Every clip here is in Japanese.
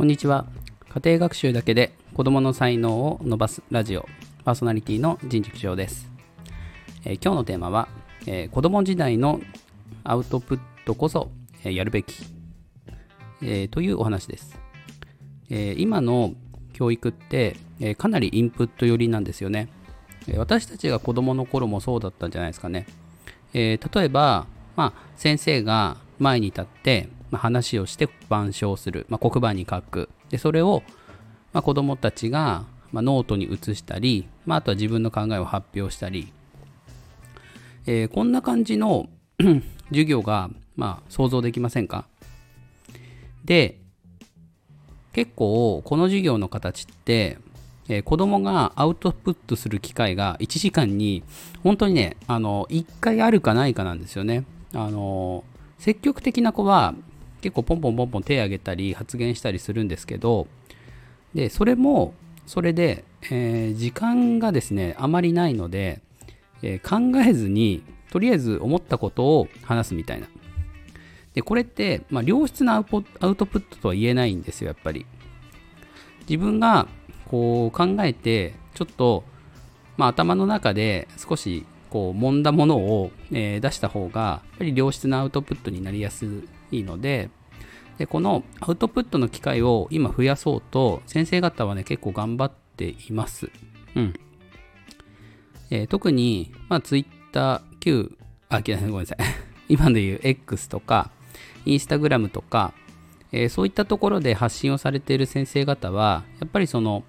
こんにちは。家庭学習だけで子どもの才能を伸ばすラジオパーソナリティの人塾長です。今日のテーマは、子ども時代のアウトプットこそ、やるべき、というお話です。今の教育って、かなりインプット寄りなんですよね。私たちが子どもの頃もそうだったんじゃないですかね。例えば、先生が前に立って話をして板書をする、黒板に書く。でそれを、子どもたちが、ノートに写したり、あとは自分の考えを発表したり、こんな感じの授業が、想像できませんか？で結構この授業の形って、子どもがアウトプットする機会が1時間に本当にね1回あるかないかなんですよね。積極的な子は結構ポンポン手を挙げたり発言したりするんですけど、でそれで、時間がですねあまりないので、考えずにとりあえず思ったことを話すみたいな。でこれって、良質なアウトプットとは言えないんですよ。やっぱり自分がこう考えてちょっと、頭の中で少しこう揉んだものを、出した方がやっぱり良質なアウトプットになりやすいので、このアウトプットの機会を今増やそうと先生方はね結構頑張っています。特に、Twitter 旧あごめんなさい今で言う X とか Instagram とか、そういったところで発信をされている先生方はやっぱりその、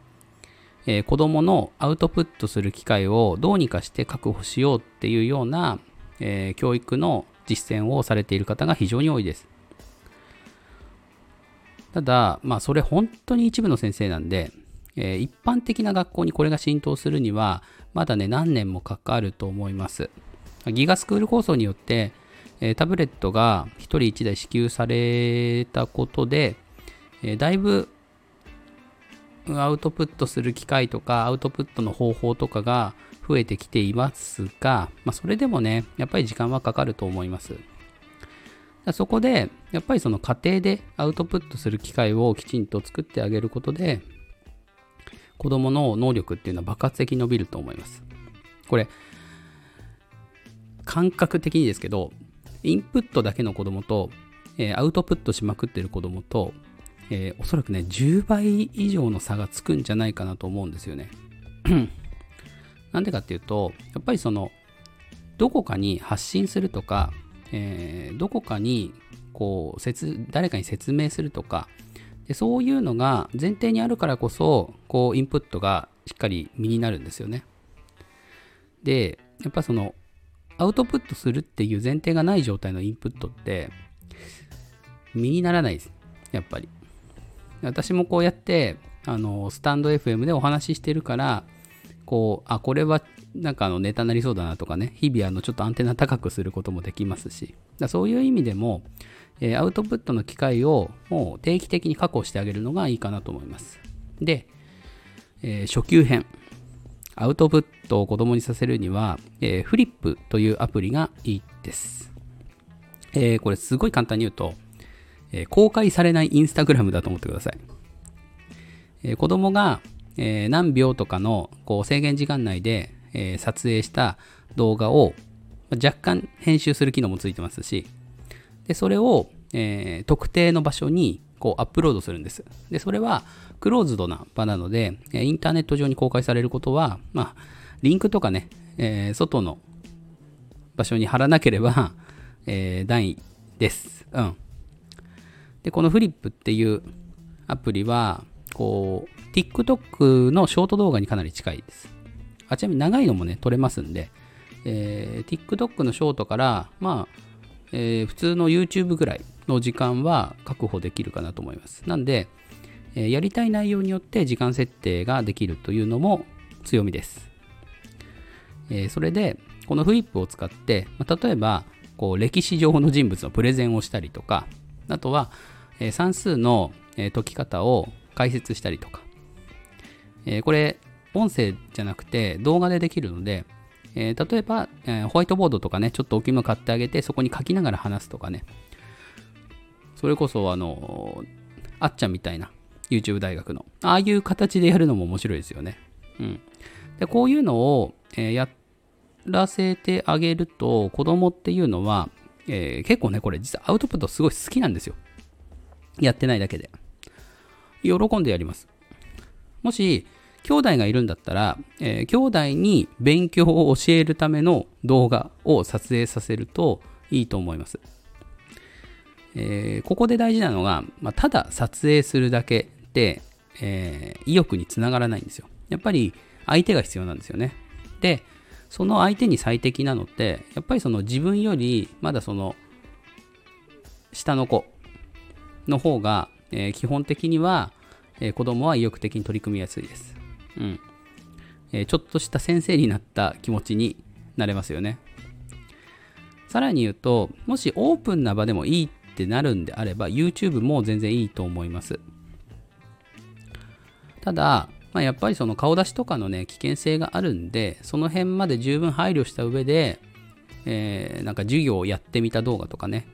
子どものアウトプットする機会をどうにかして確保しようっていうような、教育の実践をされている方が非常に多いです。ただ、それ本当に一部の先生なんで、一般的な学校にこれが浸透するにはまだね何年もかかると思います。ギガスクール構想によって、タブレットが1人1台支給されたことで、だいぶアウトプットする機会とかアウトプットの方法とかが増えてきていますが、それでもねやっぱり時間はかかると思います。そこでやっぱりその家庭でアウトプットする機会をきちんと作ってあげることで子どもの能力っていうのは爆発的に伸びると思います。これ感覚的にですけどインプットだけの子どもと、アウトプットしまくってる子どもと、おそらくね10倍以上の差がつくんじゃないかなと思うんですよねなんでかっていうとやっぱりそのどこかに発信するとか、どこかにこう誰かに説明するとかでそういうのが前提にあるからこそこうインプットがしっかり身になるんですよね。でやっぱそのアウトプットするっていう前提がない状態のインプットって身にならないです。やっぱり私もこうやってスタンド FM でお話ししてるからこれはなんかネタになりそうだなとかね日々ちょっとアンテナ高くすることもできますし、そういう意味でも、アウトプットの機会をもう定期的に確保してあげるのがいいかなと思います。で、初級編アウトプットを子供にさせるには、フリップというアプリがいいです。これすごい簡単に言うと、公開されないインスタグラムだと思ってください。子供が、何秒とかの制限時間内で、撮影した動画を若干編集する機能もついてますし、でそれを、特定の場所にアップロードするんです。でそれはクローズドな場なのでインターネット上に公開されることは、リンクとかね、外の場所に貼らなければ、ないです、でこのフリップっていうアプリはTikTok のショート動画にかなり近いです。ちなみに長いのもね撮れますんで、TikTok のショートから普通の YouTube ぐらいの時間は確保できるかなと思います。なんで、やりたい内容によって時間設定ができるというのも強みです。それでこのフリップを使って、例えば歴史上の人物のプレゼンをしたりとか、あとは、算数の、解き方を解説したりとか、これ音声じゃなくて動画でできるので、例えば、ホワイトボードとかねちょっと大きいの買ってあげてそこに書きながら話すとかね、それこそあっちゃんみたいな YouTube 大学の。ああいう形でやるのも面白いですよね。うん。で、こういうのを、やらせてあげると、子供っていうのは、結構ね、これ実はアウトプットすごい好きなんですよ。やってないだけで。喜んでやります。もし、兄弟がいるんだったら、兄弟に勉強を教えるための動画を撮影させるといいと思います。ここで大事なのが、ただ撮影するだけで、意欲につながらないんですよ。やっぱり相手が必要なんですよね。で、その相手に最適なのって、やっぱりその自分よりまだその下の子の方が、基本的には、子供は意欲的に取り組みやすいです。うん。ちょっとした先生になった気持ちになれますよね。さらに言うと、もしオープンな場でもいいってなるんであれば、YouTube も全然いいと思います。ただ、やっぱりその顔出しとかのね、危険性があるんで、その辺まで十分配慮した上で、なんか授業をやってみた動画とかね、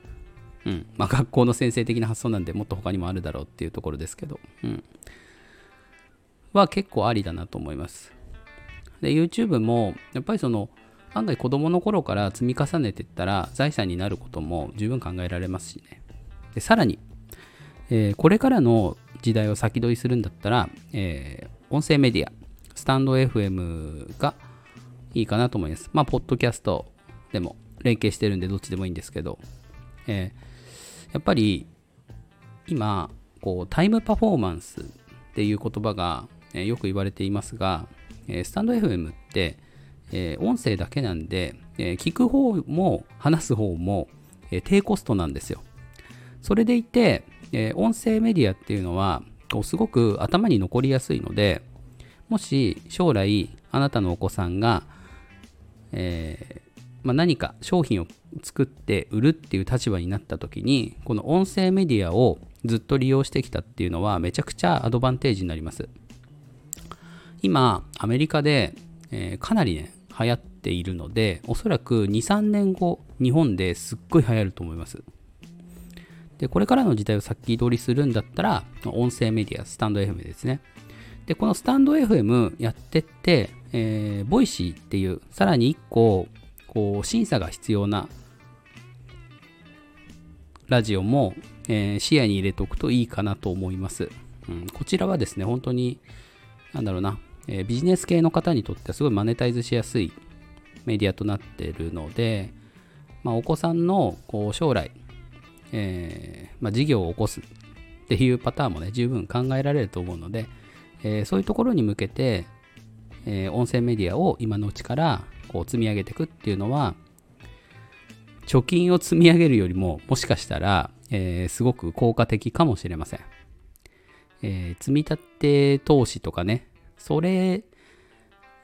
うん。学校の先生的な発想なんで、もっと他にもあるだろうっていうところですけど、うん。は結構ありだなと思います。で、YouTube も、やっぱりその、案外子供の頃から積み重ねていったら、財産になることも十分考えられますしね。で、さらに、これからの時代を先取りするんだったら、音声メディア、スタンド FM がいいかなと思います。ポッドキャストでも連携してるんで、どっちでもいいんですけど、やっぱり今こうタイムパフォーマンスっていう言葉が、よく言われていますが、スタンド FM って、音声だけなんで、聞く方も話す方も、低コストなんですよ。それでいて、音声メディアっていうのはこうすごく頭に残りやすいので、もし将来あなたのお子さんが、何か商品を作って売るっていう立場になった時に、この音声メディアをずっと利用してきたっていうのはめちゃくちゃアドバンテージになります。今アメリカで、かなりね流行っているので、おそらく 2,3 年後日本ですっごい流行ると思います。で、これからの時代を先取りするんだったら、音声メディア、スタンド FM ですね。で、このスタンド FM やってって、ボイシーっていうさらに1個こう審査が必要なラジオも、視野に入れておくといいかなと思います。うん、こちらはですね、本当にビジネス系の方にとってはすごいマネタイズしやすいメディアとなっているので、お子さんのこう将来、事業を起こすっていうパターンもね、十分考えられると思うので、そういうところに向けて、音声メディアを今のうちからこう積み上げていくっていうのは、貯金を積み上げるよりももしかしたら、すごく効果的かもしれません。積み立て投資とかね、それ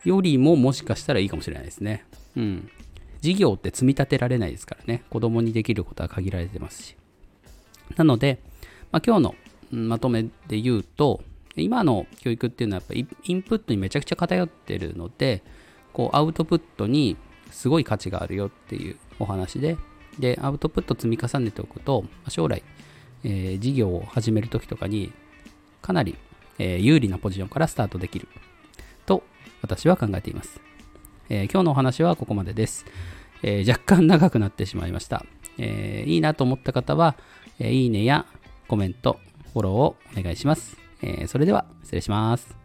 よりももしかしたらいいかもしれないですね。うん。事業って積み立てられないですからね。子供にできることは限られてますし。なので、今日のまとめで言うと、今の教育っていうのはやっぱりインプットにめちゃくちゃ偏ってるので、こうアウトプットにすごい価値があるよっていうお話で、アウトプット積み重ねておくと、将来、事業を始めるときとかにかなり、有利なポジションからスタートできると私は考えています。今日のお話はここまでです。若干長くなってしまいました。いいなと思った方は、いいねやコメント、フォローをお願いします。それでは失礼します。